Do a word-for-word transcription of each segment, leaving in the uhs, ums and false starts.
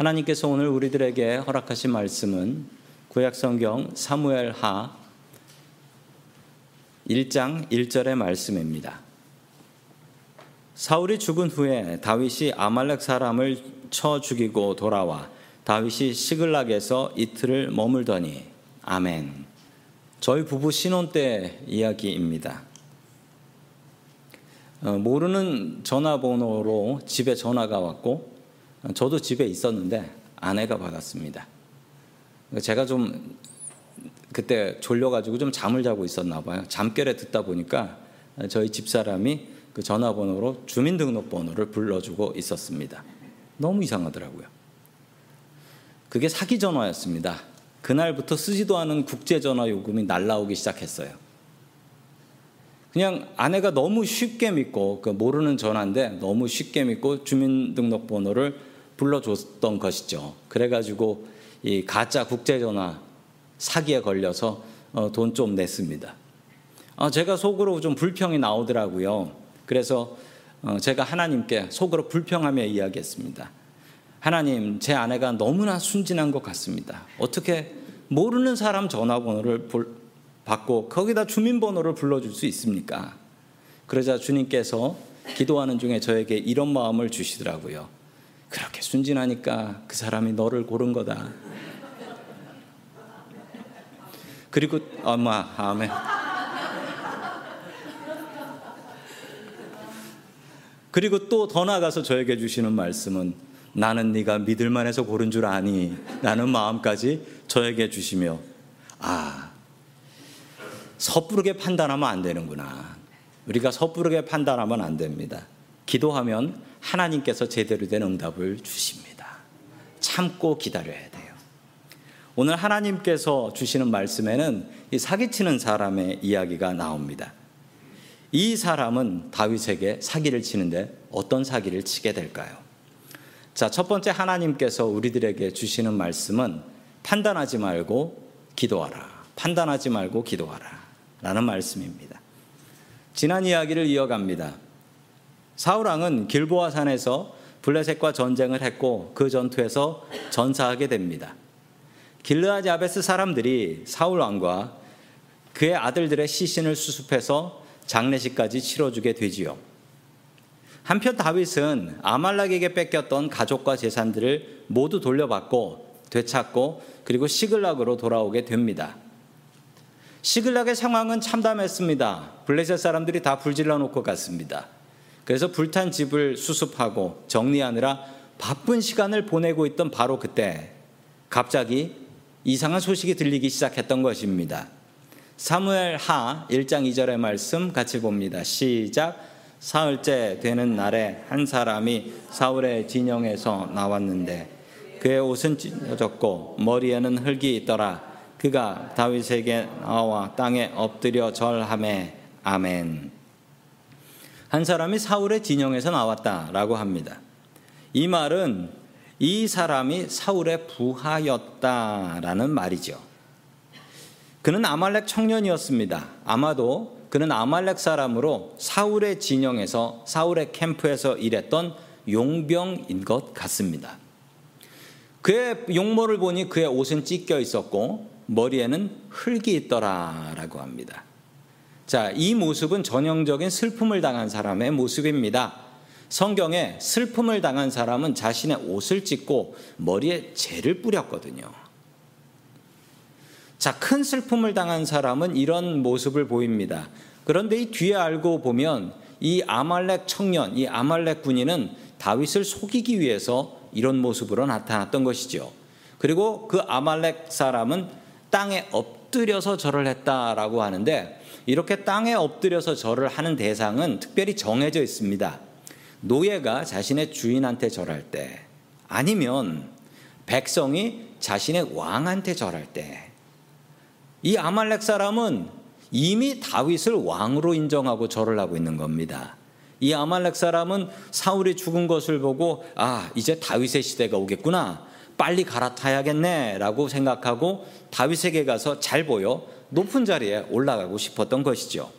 하나님께서 오늘 우리들에게 허락하신 말씀은 구약성경 사무엘하 일 장 일 절의 말씀입니다. 사울이 죽은 후에 다윗이 아말렉 사람을 쳐 죽이고 돌아와 다윗이 시글락에서 이틀을 머물더니. 아멘. 저희 부부 신혼 때 이야기입니다. 모르는 전화번호로 집에 전화가 왔고 저도 집에 있었는데 아내가 받았습니다. 제가 좀 그때 졸려가지고 좀 잠을 자고 있었나 봐요. 잠결에 듣다 보니까 저희 집사람이 그 전화번호로 주민등록번호를 불러주고 있었습니다. 너무 이상하더라고요. 그게 사기 전화였습니다. 그날부터 쓰지도 않은 국제전화 요금이 날라오기 시작했어요. 그냥 아내가 너무 쉽게 믿고 그 모르는 전화인데 너무 쉽게 믿고 주민등록번호를 불러줬던 것이죠. 그래가지고 이 가짜 국제전화 사기에 걸려서 어 돈 좀 냈습니다. 아 제가 속으로 좀 불평이 나오더라고요. 그래서 어 제가 하나님께 속으로 불평하며 이야기했습니다. 하나님, 제 아내가 너무나 순진한 것 같습니다. 어떻게 모르는 사람 전화번호를 불 받고 거기다 주민번호를 불러줄 수 있습니까? 그러자 주님께서 기도하는 중에 저에게 이런 마음을 주시더라고요. 그렇게 순진하니까 그 사람이 너를 고른 거다. 그리고 아마 아멘. 그리고 또 더 나아가서 저에게 주시는 말씀은 나는 네가 믿을만 해서 고른 줄 아니 라는 마음까지 저에게 주시며, 아 섣부르게 판단하면 안 되는구나. 우리가 섣부르게 판단하면 안 됩니다. 기도하면 하나님께서 제대로 된 응답을 주십니다. 참고 기다려야 돼요. 오늘 하나님께서 주시는 말씀에는 이 사기치는 사람의 이야기가 나옵니다. 이 사람은 다윗에게 사기를 치는데 어떤 사기를 치게 될까요? 자, 첫 번째 하나님께서 우리들에게 주시는 말씀은 판단하지 말고 기도하라. 판단하지 말고 기도하라. 라는 말씀입니다. 지난 이야기를 이어갑니다. 사울 왕은 길보아 산에서 블레셋과 전쟁을 했고 그 전투에서 전사하게 됩니다. 길르앗 야베스 사람들이 사울 왕과 그의 아들들의 시신을 수습해서 장례식까지 치러주게 되지요. 한편 다윗은 아말렉에게 뺏겼던 가족과 재산들을 모두 돌려받고 되찾고 그리고 시글락으로 돌아오게 됩니다. 시글락의 상황은 참담했습니다. 블레셋 사람들이 다 불질러 놓고 갔습니다. 그래서 불탄 집을 수습하고 정리하느라 바쁜 시간을 보내고 있던 바로 그때 갑자기 이상한 소식이 들리기 시작했던 것입니다. 사무엘 하 일 장 이 절의 말씀 같이 봅니다. 시작. 사흘째 되는 날에 한 사람이 사울의 진영에서 나왔는데 그의 옷은 찢어졌고 머리에는 흙이 있더라. 그가 다윗에게 나와 땅에 엎드려 절하매. 아멘. 한 사람이 사울의 진영에서 나왔다라고 합니다. 이 말은 이 사람이 사울의 부하였다라는 말이죠. 그는 아말렉 청년이었습니다. 아마도 그는 아말렉 사람으로 사울의 진영에서 사울의 캠프에서 일했던 용병인 것 같습니다. 그의 용모를 보니 그의 옷은 찢겨 있었고 머리에는 흙이 있더라라고 합니다. 자, 이 모습은 전형적인 슬픔을 당한 사람의 모습입니다. 성경에 슬픔을 당한 사람은 자신의 옷을 찢고 머리에 재를 뿌렸거든요. 자, 큰 슬픔을 당한 사람은 이런 모습을 보입니다. 그런데 이 뒤에 알고 보면 이 아말렉 청년, 이 아말렉 군인은 다윗을 속이기 위해서 이런 모습으로 나타났던 것이죠. 그리고 그 아말렉 사람은 땅에 엎드려서 절을 했다라고 하는데 이렇게 땅에 엎드려서 절을 하는 대상은 특별히 정해져 있습니다. 노예가 자신의 주인한테 절할 때 아니면 백성이 자신의 왕한테 절할 때. 이 아말렉 사람은 이미 다윗을 왕으로 인정하고 절을 하고 있는 겁니다. 이 아말렉 사람은 사울이 죽은 것을 보고 아 이제 다윗의 시대가 오겠구나. 빨리 갈아타야겠네라고 생각하고 다윗에게 가서 잘 보여 높은 자리에 올라가고 싶었던 것이죠.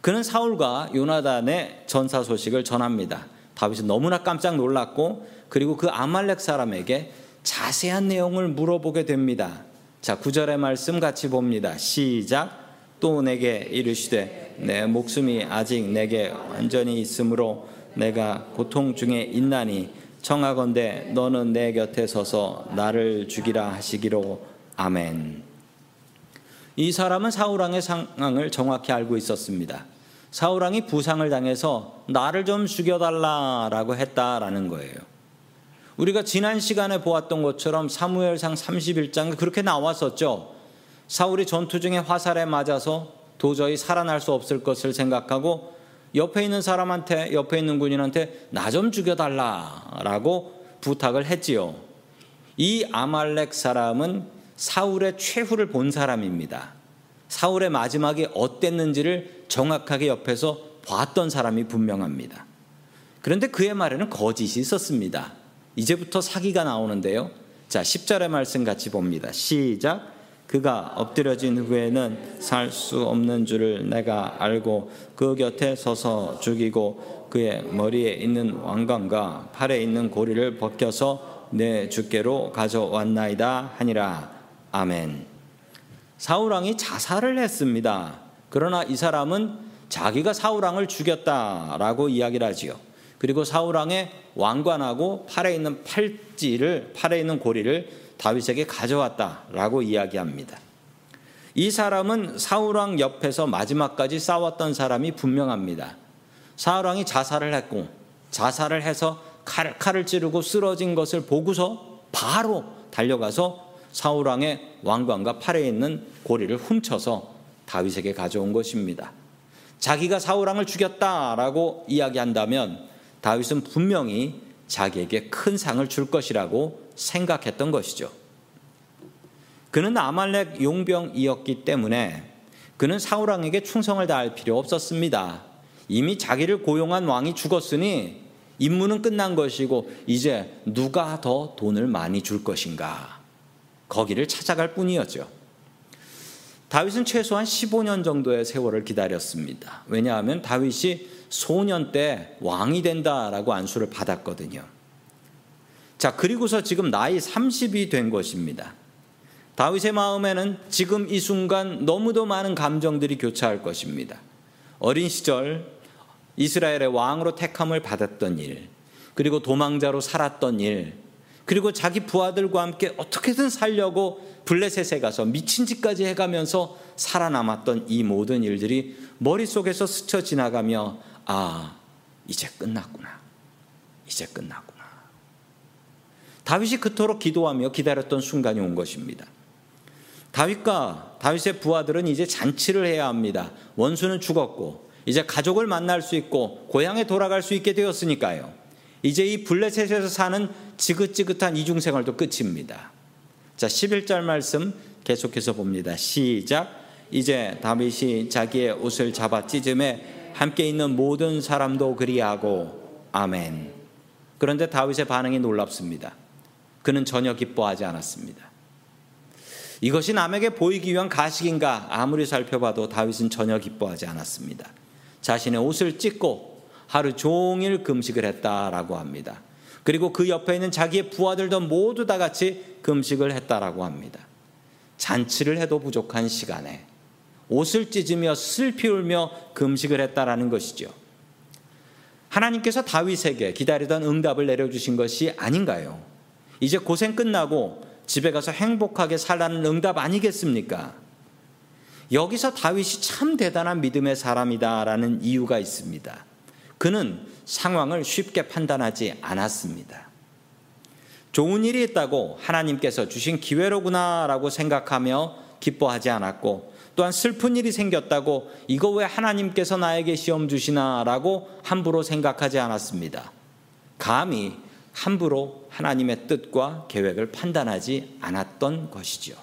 그는 사울과 요나단의 전사 소식을 전합니다. 다윗은 너무나 깜짝 놀랐고, 그리고 그 아말렉 사람에게 자세한 내용을 물어보게 됩니다. 자, 구 절의 말씀 같이 봅니다. 시작. 또 내게 이르시되 내 목숨이 아직 내게 완전히 있으므로 내가 고통 중에 있나니 청하건대 너는 내 곁에 서서 나를 죽이라 하시기로. 아멘. 이 사람은 사울왕의 상황을 정확히 알고 있었습니다. 사울왕이 부상을 당해서 나를 좀 죽여달라라고 했다라는 거예요. 우리가 지난 시간에 보았던 것처럼 사무엘상 삼십일 장에 그렇게 나왔었죠. 사울이 전투 중에 화살에 맞아서 도저히 살아날 수 없을 것을 생각하고 옆에 있는 사람한테, 옆에 있는 군인한테 나 좀 죽여달라라고 부탁을 했지요. 이 아말렉 사람은 사울의 최후를 본 사람입니다. 사울의 마지막이 어땠는지를 정확하게 옆에서 봤던 사람이 분명합니다. 그런데 그의 말에는 거짓이 있었습니다. 이제부터 사기가 나오는데요. 자, 십 절의 말씀 같이 봅니다. 시작. 그가 엎드려진 후에는 살 수 없는 줄을 내가 알고 그 곁에 서서 죽이고 그의 머리에 있는 왕관과 팔에 있는 고리를 벗겨서 내 주께로 가져왔나이다 하니라. 아멘. 사울왕이 자살을 했습니다. 그러나 이 사람은 자기가 사울왕을 죽였다라고 이야기를 하지요. 그리고 사울왕의 왕관하고 팔에 있는 팔찌를, 팔에 있는 고리를 다윗에게 가져왔다라고 이야기합니다. 이 사람은 사울왕 옆에서 마지막까지 싸웠던 사람이 분명합니다. 사울왕이 자살을 했고, 자살을 해서 칼, 칼을 찌르고 쓰러진 것을 보고서 바로 달려가서 사울왕의 왕관과 팔에 있는 고리를 훔쳐서 다윗에게 가져온 것입니다. 자기가 사울왕을 죽였다라고 이야기한다면 다윗은 분명히 자기에게 큰 상을 줄 것이라고 생각했던 것이죠. 그는 아말렉 용병이었기 때문에 그는 사울왕에게 충성을 다할 필요 없었습니다. 이미 자기를 고용한 왕이 죽었으니 임무는 끝난 것이고 이제 누가 더 돈을 많이 줄 것인가, 거기를 찾아갈 뿐이었죠. 다윗은 최소한 십오 년 정도의 세월을 기다렸습니다. 왜냐하면 다윗이 소년 때 왕이 된다라고 안수를 받았거든요. 자, 그리고서 지금 나이 삼십이 된 것입니다. 다윗의 마음에는 지금 이 순간 너무도 많은 감정들이 교차할 것입니다. 어린 시절 이스라엘의 왕으로 택함을 받았던 일, 그리고 도망자로 살았던 일, 그리고 자기 부하들과 함께 어떻게든 살려고 블레셋에 가서 미친 짓까지 해가면서 살아남았던 이 모든 일들이 머릿속에서 스쳐 지나가며 아, 이제 끝났구나, 이제 끝났구나. 다윗이 그토록 기도하며 기다렸던 순간이 온 것입니다. 다윗과 다윗의 부하들은 이제 잔치를 해야 합니다. 원수는 죽었고 이제 가족을 만날 수 있고 고향에 돌아갈 수 있게 되었으니까요. 이제 이 블레셋에서 사는 지긋지긋한 이중생활도 끝입니다. 자, 십일 절 말씀 계속해서 봅니다. 시작. 이제 다윗이 자기의 옷을 잡아 찢음에 함께 있는 모든 사람도 그리하고. 아멘. 그런데 다윗의 반응이 놀랍습니다. 그는 전혀 기뻐하지 않았습니다. 이것이 남에게 보이기 위한 가식인가 아무리 살펴봐도 다윗은 전혀 기뻐하지 않았습니다. 자신의 옷을 찢고 하루 종일 금식을 했다라고 합니다. 그리고 그 옆에 있는 자기의 부하들도 모두 다 같이 금식을 했다라고 합니다. 잔치를 해도 부족한 시간에 옷을 찢으며 슬피 울며 금식을 했다라는 것이죠. 하나님께서 다윗에게 기다리던 응답을 내려주신 것이 아닌가요? 이제 고생 끝나고 집에 가서 행복하게 살라는 응답 아니겠습니까? 여기서 다윗이 참 대단한 믿음의 사람이다라는 이유가 있습니다. 그는 상황을 쉽게 판단하지 않았습니다. 좋은 일이 있다고 하나님께서 주신 기회로구나라고 생각하며 기뻐하지 않았고, 또한 슬픈 일이 생겼다고 이거 왜 하나님께서 나에게 시험 주시나라고 함부로 생각하지 않았습니다. 감히 함부로 하나님의 뜻과 계획을 판단하지 않았던 것이죠.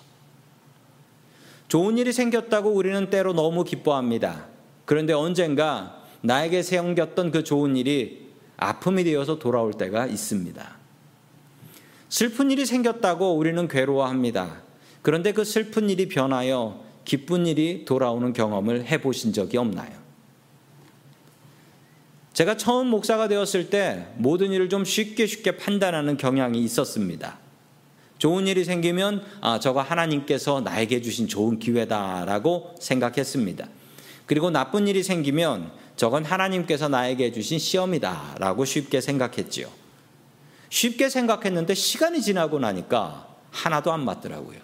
좋은 일이 생겼다고 우리는 때로 너무 기뻐합니다. 그런데 언젠가 나에게 생겼던 그 좋은 일이 아픔이 되어서 돌아올 때가 있습니다. 슬픈 일이 생겼다고 우리는 괴로워합니다. 그런데 그 슬픈 일이 변하여 기쁜 일이 돌아오는 경험을 해보신 적이 없나요? 제가 처음 목사가 되었을 때 모든 일을 좀 쉽게 쉽게 판단하는 경향이 있었습니다. 좋은 일이 생기면 아, 저거 하나님께서 나에게 주신 좋은 기회다라고 생각했습니다. 그리고 나쁜 일이 생기면 저건 하나님께서 나에게 주신 시험이다라고 쉽게 생각했지요. 쉽게 생각했는데 시간이 지나고 나니까 하나도 안 맞더라고요.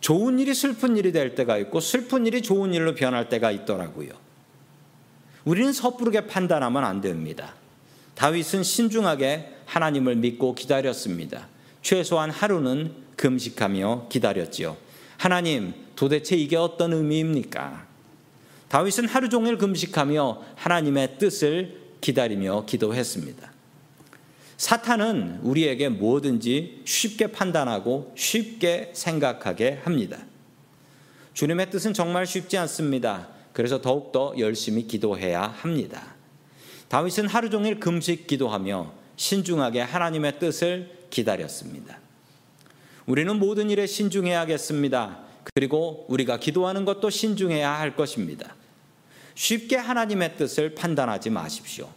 좋은 일이 슬픈 일이 될 때가 있고 슬픈 일이 좋은 일로 변할 때가 있더라고요. 우리는 섣부르게 판단하면 안 됩니다. 다윗은 신중하게 하나님을 믿고 기다렸습니다. 최소한 하루는 금식하며 기다렸지요. 하나님, 도대체 이게 어떤 의미입니까? 다윗은 하루 종일 금식하며 하나님의 뜻을 기다리며 기도했습니다. 사탄은 우리에게 뭐든지 쉽게 판단하고 쉽게 생각하게 합니다. 주님의 뜻은 정말 쉽지 않습니다. 그래서 더욱더 열심히 기도해야 합니다. 다윗은 하루 종일 금식 기도하며 신중하게 하나님의 뜻을 기다렸습니다. 우리는 모든 일에 신중해야겠습니다. 그리고 우리가 기도하는 것도 신중해야 할 것입니다. 쉽게 하나님의 뜻을 판단하지 마십시오.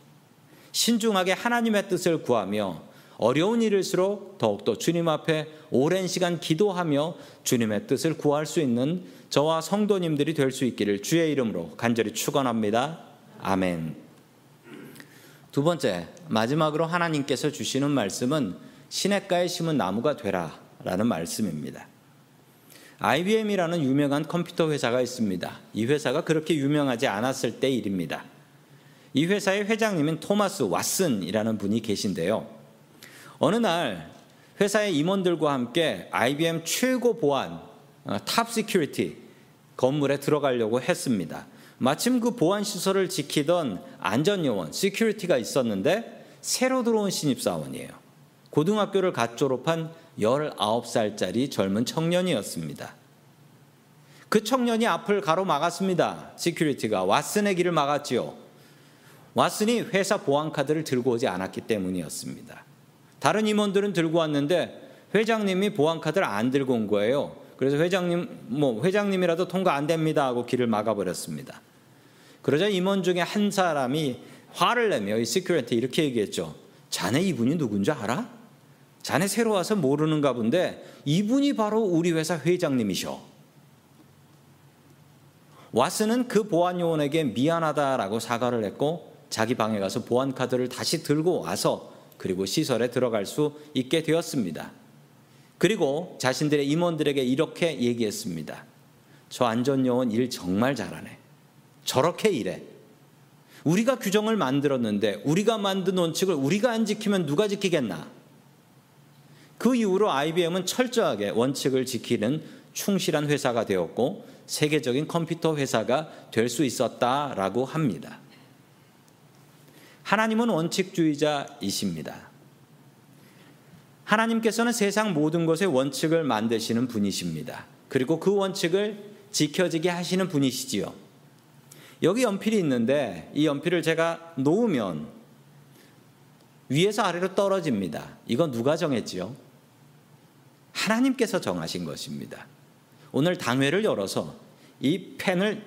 신중하게 하나님의 뜻을 구하며 어려운 일일수록 더욱더 주님 앞에 오랜 시간 기도하며 주님의 뜻을 구할 수 있는 저와 성도님들이 될 수 있기를 주의 이름으로 간절히 축원합니다. 아멘. 두 번째, 마지막으로 하나님께서 주시는 말씀은 시냇가에 심은 나무가 되라 라는 말씀입니다. 아이비엠이라는 유명한 컴퓨터 회사가 있습니다. 이 회사가 그렇게 유명하지 않았을 때 일입니다. 이 회사의 회장님인 토마스 왓슨이라는 분이 계신데요. 어느 날 회사의 임원들과 함께 아이비엠 최고 보안 탑 시큐리티 건물에 들어가려고 했습니다. 마침 그 보안시설을 지키던 안전요원, 시큐리티가 있었는데 새로 들어온 신입사원이에요. 고등학교를 갓 졸업한 열아홉 살짜리 젊은 청년이었습니다. 그 청년이 앞을 가로막았습니다. 시큐리티가 왓슨의 길을 막았지요. 왓슨이 회사 보안카드를 들고 오지 않았기 때문이었습니다. 다른 임원들은 들고 왔는데 회장님이 보안카드를 안 들고 온 거예요. 그래서 회장님, 뭐 회장님이라도 통과 안 됩니다 하고 길을 막아버렸습니다. 그러자 임원 중에 한 사람이 화를 내며 이 시큐리티한테 이렇게 얘기했죠. 자네 이분이 누군지 알아? 자네 새로 와서 모르는가 본데 이분이 바로 우리 회사 회장님이셔. 왓슨은 그 보안요원에게 미안하다라고 사과를 했고 자기 방에 가서 보안카드를 다시 들고 와서 그리고 시설에 들어갈 수 있게 되었습니다. 그리고 자신들의 임원들에게 이렇게 얘기했습니다. 저 안전요원 일 정말 잘하네. 저렇게 일해. 우리가 규정을 만들었는데 우리가 만든 원칙을 우리가 안 지키면 누가 지키겠나. 그 이후로 아이비엠은 철저하게 원칙을 지키는 충실한 회사가 되었고 세계적인 컴퓨터 회사가 될 수 있었다라고 합니다. 하나님은 원칙주의자이십니다. 하나님께서는 세상 모든 것의 원칙을 만드시는 분이십니다. 그리고 그 원칙을 지켜지게 하시는 분이시지요. 여기 연필이 있는데 이 연필을 제가 놓으면 위에서 아래로 떨어집니다. 이건 누가 정했지요? 하나님께서 정하신 것입니다. 오늘 당회를 열어서 이 펜을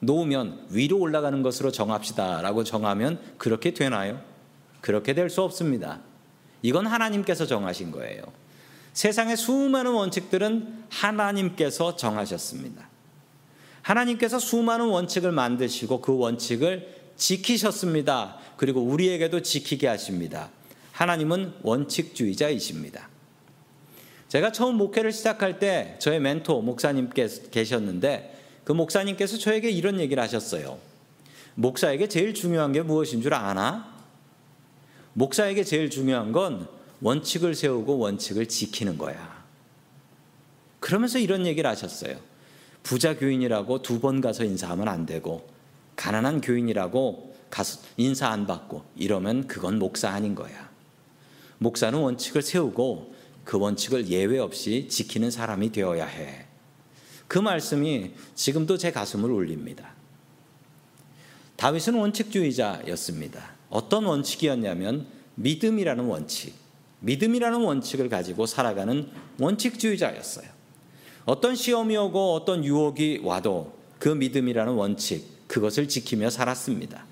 놓으면 위로 올라가는 것으로 정합시다 라고 정하면 그렇게 되나요? 그렇게 될 수 없습니다. 이건 하나님께서 정하신 거예요. 세상의 수많은 원칙들은 하나님께서 정하셨습니다. 하나님께서 수많은 원칙을 만드시고 그 원칙을 지키셨습니다. 그리고 우리에게도 지키게 하십니다. 하나님은 원칙주의자이십니다. 제가 처음 목회를 시작할 때 저의 멘토 목사님께서 계셨는데 그 목사님께서 저에게 이런 얘기를 하셨어요. 목사에게 제일 중요한 게 무엇인 줄 아나? 목사에게 제일 중요한 건 원칙을 세우고 원칙을 지키는 거야. 그러면서 이런 얘기를 하셨어요. 부자 교인이라고 두 번 가서 인사하면 안 되고 가난한 교인이라고 가서 인사 안 받고 이러면 그건 목사 아닌 거야. 목사는 원칙을 세우고 그 원칙을 예외 없이 지키는 사람이 되어야 해. 그 말씀이 지금도 제 가슴을 울립니다. 다윗은 원칙주의자였습니다. 어떤 원칙이었냐면 믿음이라는 원칙, 믿음이라는 원칙을 가지고 살아가는 원칙주의자였어요. 어떤 시험이 오고 어떤 유혹이 와도 그 믿음이라는 원칙, 그것을 지키며 살았습니다.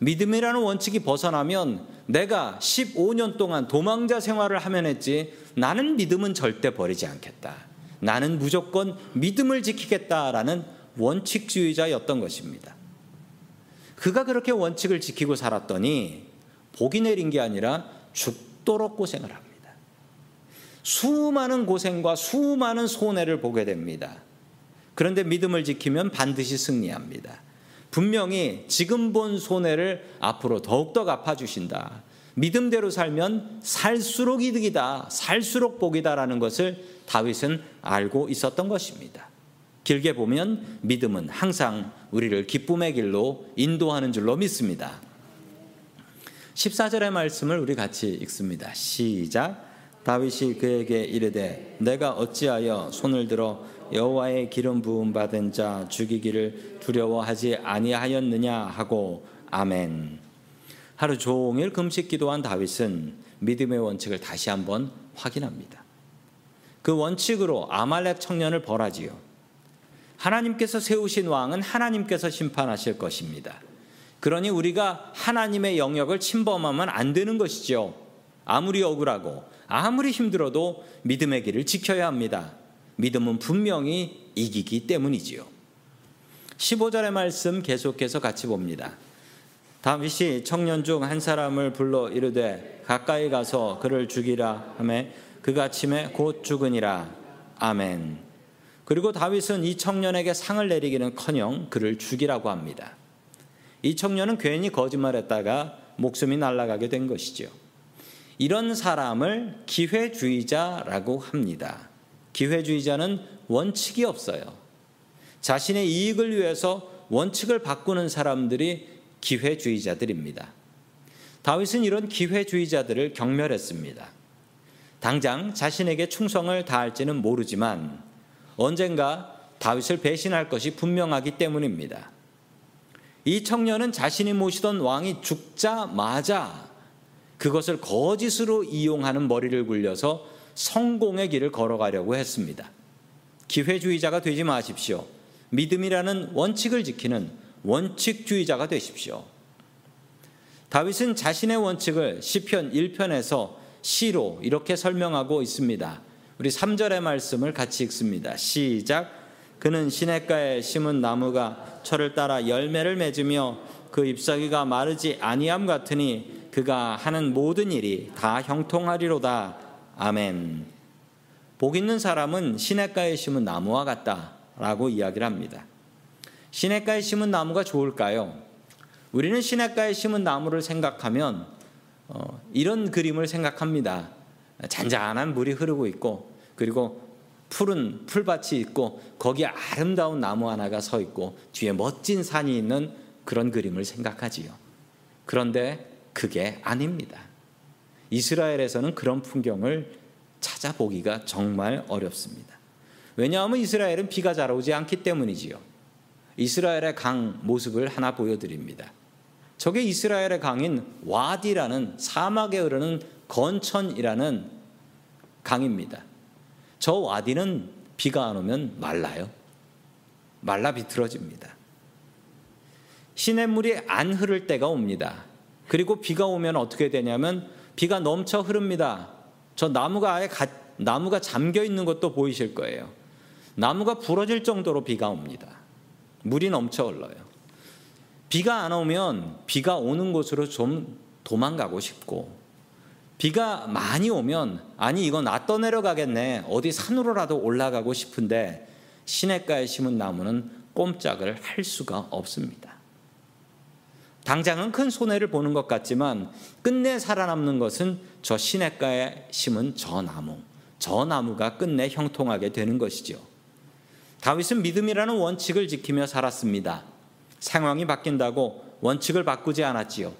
믿음이라는 원칙이 벗어나면 내가 십오 년 동안 도망자 생활을 하면 했지, 나는 믿음은 절대 버리지 않겠다, 나는 무조건 믿음을 지키겠다라는 원칙주의자였던 것입니다. 그가 그렇게 원칙을 지키고 살았더니 복이 내린 게 아니라 죽도록 고생을 합니다. 수많은 고생과 수많은 손해를 보게 됩니다. 그런데 믿음을 지키면 반드시 승리합니다. 분명히 지금 본 손해를 앞으로 더욱더 갚아주신다. 믿음대로 살면 살수록 이득이다, 살수록 복이다라는 것을 다윗은 알고 있었던 것입니다. 길게 보면 믿음은 항상 우리를 기쁨의 길로 인도하는 줄로 믿습니다. 십사 절의 말씀을 우리 같이 읽습니다. 시작. 다윗이 그에게 이르되 내가 어찌하여 손을 들어 여호와의 기름 부음 받은 자 죽이기를 두려워하지 아니하였느냐 하고. 아멘. 하루 종일 금식 기도한 다윗은 믿음의 원칙을 다시 한번 확인합니다. 그 원칙으로 아말렉 청년을 벌하지요. 하나님께서 세우신 왕은 하나님께서 심판하실 것입니다. 그러니 우리가 하나님의 영역을 침범하면 안 되는 것이죠. 아무리 억울하고 아무리 힘들어도 믿음의 길을 지켜야 합니다. 믿음은 분명히 이기기 때문이지요. 십오 절의 말씀 계속해서 같이 봅니다. 다윗이 청년 중 한 사람을 불러 이르되 가까이 가서 그를 죽이라 하며 그가 치매 곧 죽으니라. 아멘. 그리고 다윗은 이 청년에게 상을 내리기는커녕 그를 죽이라고 합니다. 이 청년은 괜히 거짓말했다가 목숨이 날아가게 된 것이죠. 이런 사람을 기회주의자라고 합니다. 기회주의자는 원칙이 없어요. 자신의 이익을 위해서 원칙을 바꾸는 사람들이 기회주의자들입니다. 다윗은 이런 기회주의자들을 경멸했습니다. 당장 자신에게 충성을 다할지는 모르지만 언젠가 다윗을 배신할 것이 분명하기 때문입니다. 이 청년은 자신이 모시던 왕이 죽자마자 그것을 거짓으로 이용하는 머리를 굴려서 성공의 길을 걸어가려고 했습니다. 기회주의자가 되지 마십시오. 믿음이라는 원칙을 지키는 원칙주의자가 되십시오. 다윗은 자신의 원칙을 시편 일 편에서 시로 이렇게 설명하고 있습니다. 우리 삼 절의 말씀을 같이 읽습니다. 시작. 그는 시냇가에 심은 나무가 철을 따라 열매를 맺으며 그 잎사귀가 마르지 아니함 같으니 그가 하는 모든 일이 다 형통하리로다. 아멘. 복 있는 사람은 시냇가에 심은 나무와 같다라고 이야기를 합니다. 시냇가에 심은 나무가 좋을까요? 우리는 시냇가에 심은 나무를 생각하면 어, 이런 그림을 생각합니다. 잔잔한 물이 흐르고 있고 그리고 푸른 풀밭이 있고 거기에 아름다운 나무 하나가 서 있고 뒤에 멋진 산이 있는 그런 그림을 생각하지요. 그런데 그게 아닙니다. 이스라엘에서는 그런 풍경을 찾아보기가 정말 어렵습니다. 왜냐하면 이스라엘은 비가 잘 오지 않기 때문이지요. 이스라엘의 강 모습을 하나 보여드립니다. 저게 이스라엘의 강인 와디라는 사막에 흐르는 건천이라는 강입니다. 저 와디는 비가 안 오면 말라요. 말라 비틀어집니다. 시냇물이 안 흐를 때가 옵니다. 그리고 비가 오면 어떻게 되냐면 비가 넘쳐 흐릅니다. 저 나무가 아예 가, 나무가 잠겨 있는 것도 보이실 거예요. 나무가 부러질 정도로 비가 옵니다. 물이 넘쳐 흘러요. 비가 안 오면 비가 오는 곳으로 좀 도망가고 싶고 비가 많이 오면 아니 이건 나 떠내려가겠네 어디 산으로라도 올라가고 싶은데 시냇가에 심은 나무는 꼼짝을 할 수가 없습니다. 당장은 큰 손해를 보는 것 같지만 끝내 살아남는 것은 저 시냇가에 심은 저 나무, 저 나무가 끝내 형통하게 되는 것이죠. 다윗은 믿음이라는 원칙을 지키며 살았습니다. 상황이 바뀐다고 원칙을 바꾸지 않았지요.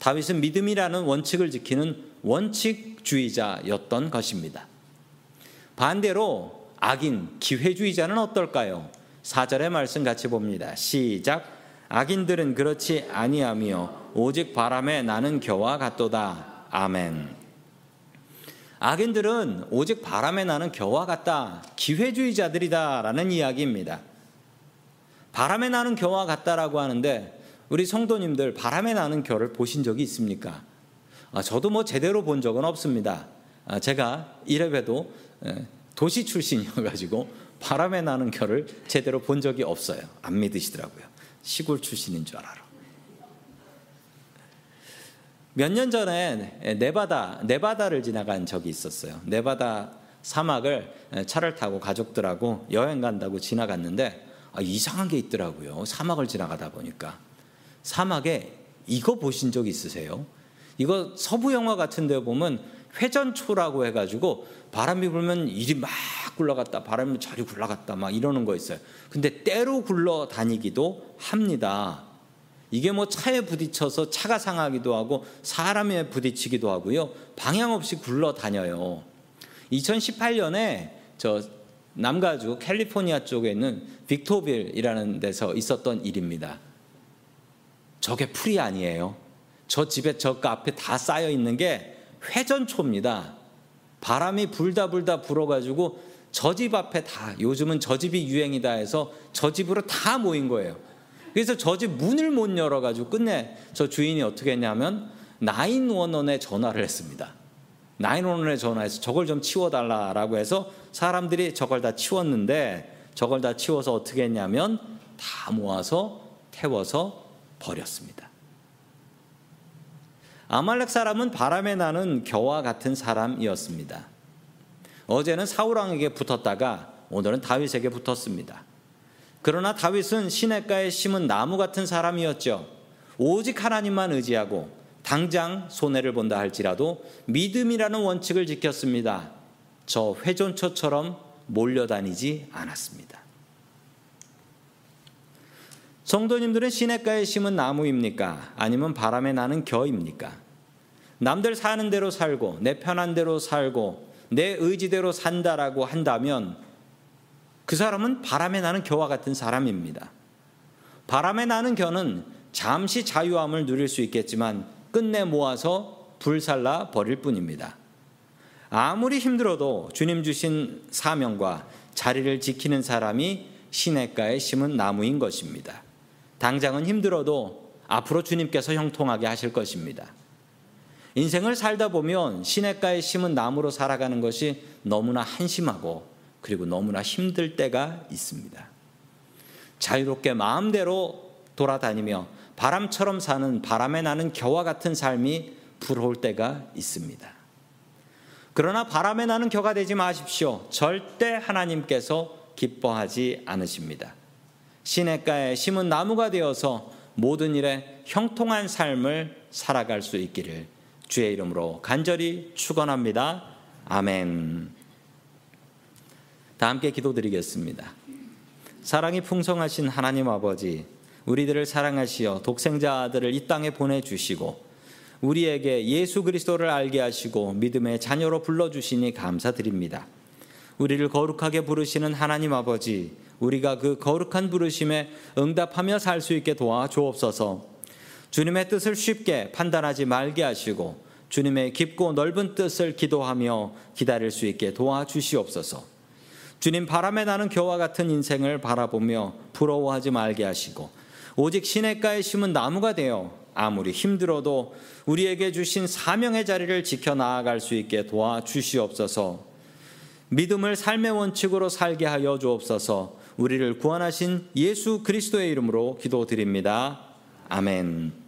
다윗은 믿음이라는 원칙을 지키는 원칙주의자였던 것입니다. 반대로 악인, 기회주의자는 어떨까요? 사 절의 말씀 같이 봅니다. 시작. 악인들은 그렇지 아니하며 오직 바람에 나는 겨와 같도다. 아멘. 악인들은 오직 바람에 나는 겨와 같다, 기회주의자들이다 라는 이야기입니다. 바람에 나는 겨와 같다라고 하는데 우리 성도님들 바람에 나는 결을 보신 적이 있습니까? 아, 저도 뭐 제대로 본 적은 없습니다. 아, 제가 이래봬도 도시 출신이어가지고 바람에 나는 결을 제대로 본 적이 없어요. 안 믿으시더라고요. 시골 출신인 줄 알아요. 몇 년 전에 네바다, 네바다를 지나간 적이 있었어요. 네바다 사막을 차를 타고 가족들하고 여행 간다고 지나갔는데 아, 이상한 게 있더라고요. 사막을 지나가다 보니까. 사막에 이거 보신 적 있으세요? 이거 서부 영화 같은 데 보면 회전초라고 해가지고 바람이 불면 이리 막 굴러갔다 바람이 저리 굴러갔다 막 이러는 거 있어요. 근데 때로 굴러다니기도 합니다. 이게 뭐 차에 부딪혀서 차가 상하기도 하고 사람에 부딪히기도 하고요. 방향 없이 굴러다녀요. 이천십팔 년에 저 남가주 캘리포니아 쪽에 있는 빅토빌이라는 데서 있었던 일입니다. 저게 풀이 아니에요. 저 집에 저 앞에 다 쌓여 있는 게 회전초입니다. 바람이 불다 불다 불어가지고 저 집 앞에 다, 요즘은 저 집이 유행이다 해서 저 집으로 다 모인 거예요. 그래서 저 집 문을 못 열어가지고 끝내 저 주인이 어떻게 했냐면 구일일에 전화를 했습니다. 구일일에 전화해서 저걸 좀 치워달라고 해서 사람들이 저걸 다 치웠는데 저걸 다 치워서 어떻게 했냐면 다 모아서 태워서 버렸습니다. 아말렉 사람은 바람에 나는 겨와 같은 사람이었습니다. 어제는 사울왕에게 붙었다가 오늘은 다윗에게 붙었습니다. 그러나 다윗은 시냇가에 심은 나무 같은 사람이었죠. 오직 하나님만 의지하고 당장 손해를 본다 할지라도 믿음이라는 원칙을 지켰습니다. 저 회전초처럼 몰려다니지 않았습니다. 성도님들은 시냇가에 심은 나무입니까? 아니면 바람에 나는 겨입니까? 남들 사는 대로 살고 내 편한 대로 살고 내 의지대로 산다라고 한다면 그 사람은 바람에 나는 겨와 같은 사람입니다. 바람에 나는 겨는 잠시 자유함을 누릴 수 있겠지만 끝내 모아서 불살라 버릴 뿐입니다. 아무리 힘들어도 주님 주신 사명과 자리를 지키는 사람이 시냇가에 심은 나무인 것입니다. 당장은 힘들어도 앞으로 주님께서 형통하게 하실 것입니다. 인생을 살다 보면 시냇가에 심은 나무로 살아가는 것이 너무나 한심하고 그리고 너무나 힘들 때가 있습니다. 자유롭게 마음대로 돌아다니며 바람처럼 사는 바람에 나는 겨와 같은 삶이 부러울 때가 있습니다. 그러나 바람에 나는 겨가 되지 마십시오. 절대 하나님께서 기뻐하지 않으십니다. 시냇가에 심은 나무가 되어서 모든 일에 형통한 삶을 살아갈 수 있기를 주의 이름으로 간절히 축원합니다. 아멘. 다 함께 기도드리겠습니다. 사랑이 풍성하신 하나님 아버지, 우리들을 사랑하시어 독생자 아들을 이 땅에 보내주시고 우리에게 예수 그리스도를 알게 하시고 믿음의 자녀로 불러주시니 감사드립니다. 우리를 거룩하게 부르시는 하나님 아버지, 우리가 그 거룩한 부르심에 응답하며 살 수 있게 도와주옵소서. 주님의 뜻을 쉽게 판단하지 말게 하시고 주님의 깊고 넓은 뜻을 기도하며 기다릴 수 있게 도와주시옵소서. 주님, 바람에 나는 겨와 같은 인생을 바라보며 부러워하지 말게 하시고 오직 시냇가에 심은 나무가 되어 아무리 힘들어도 우리에게 주신 사명의 자리를 지켜 나아갈 수 있게 도와주시옵소서. 믿음을 삶의 원칙으로 살게 하여 주옵소서. 우리를 구원하신 예수 그리스도의 이름으로 기도드립니다. 아멘.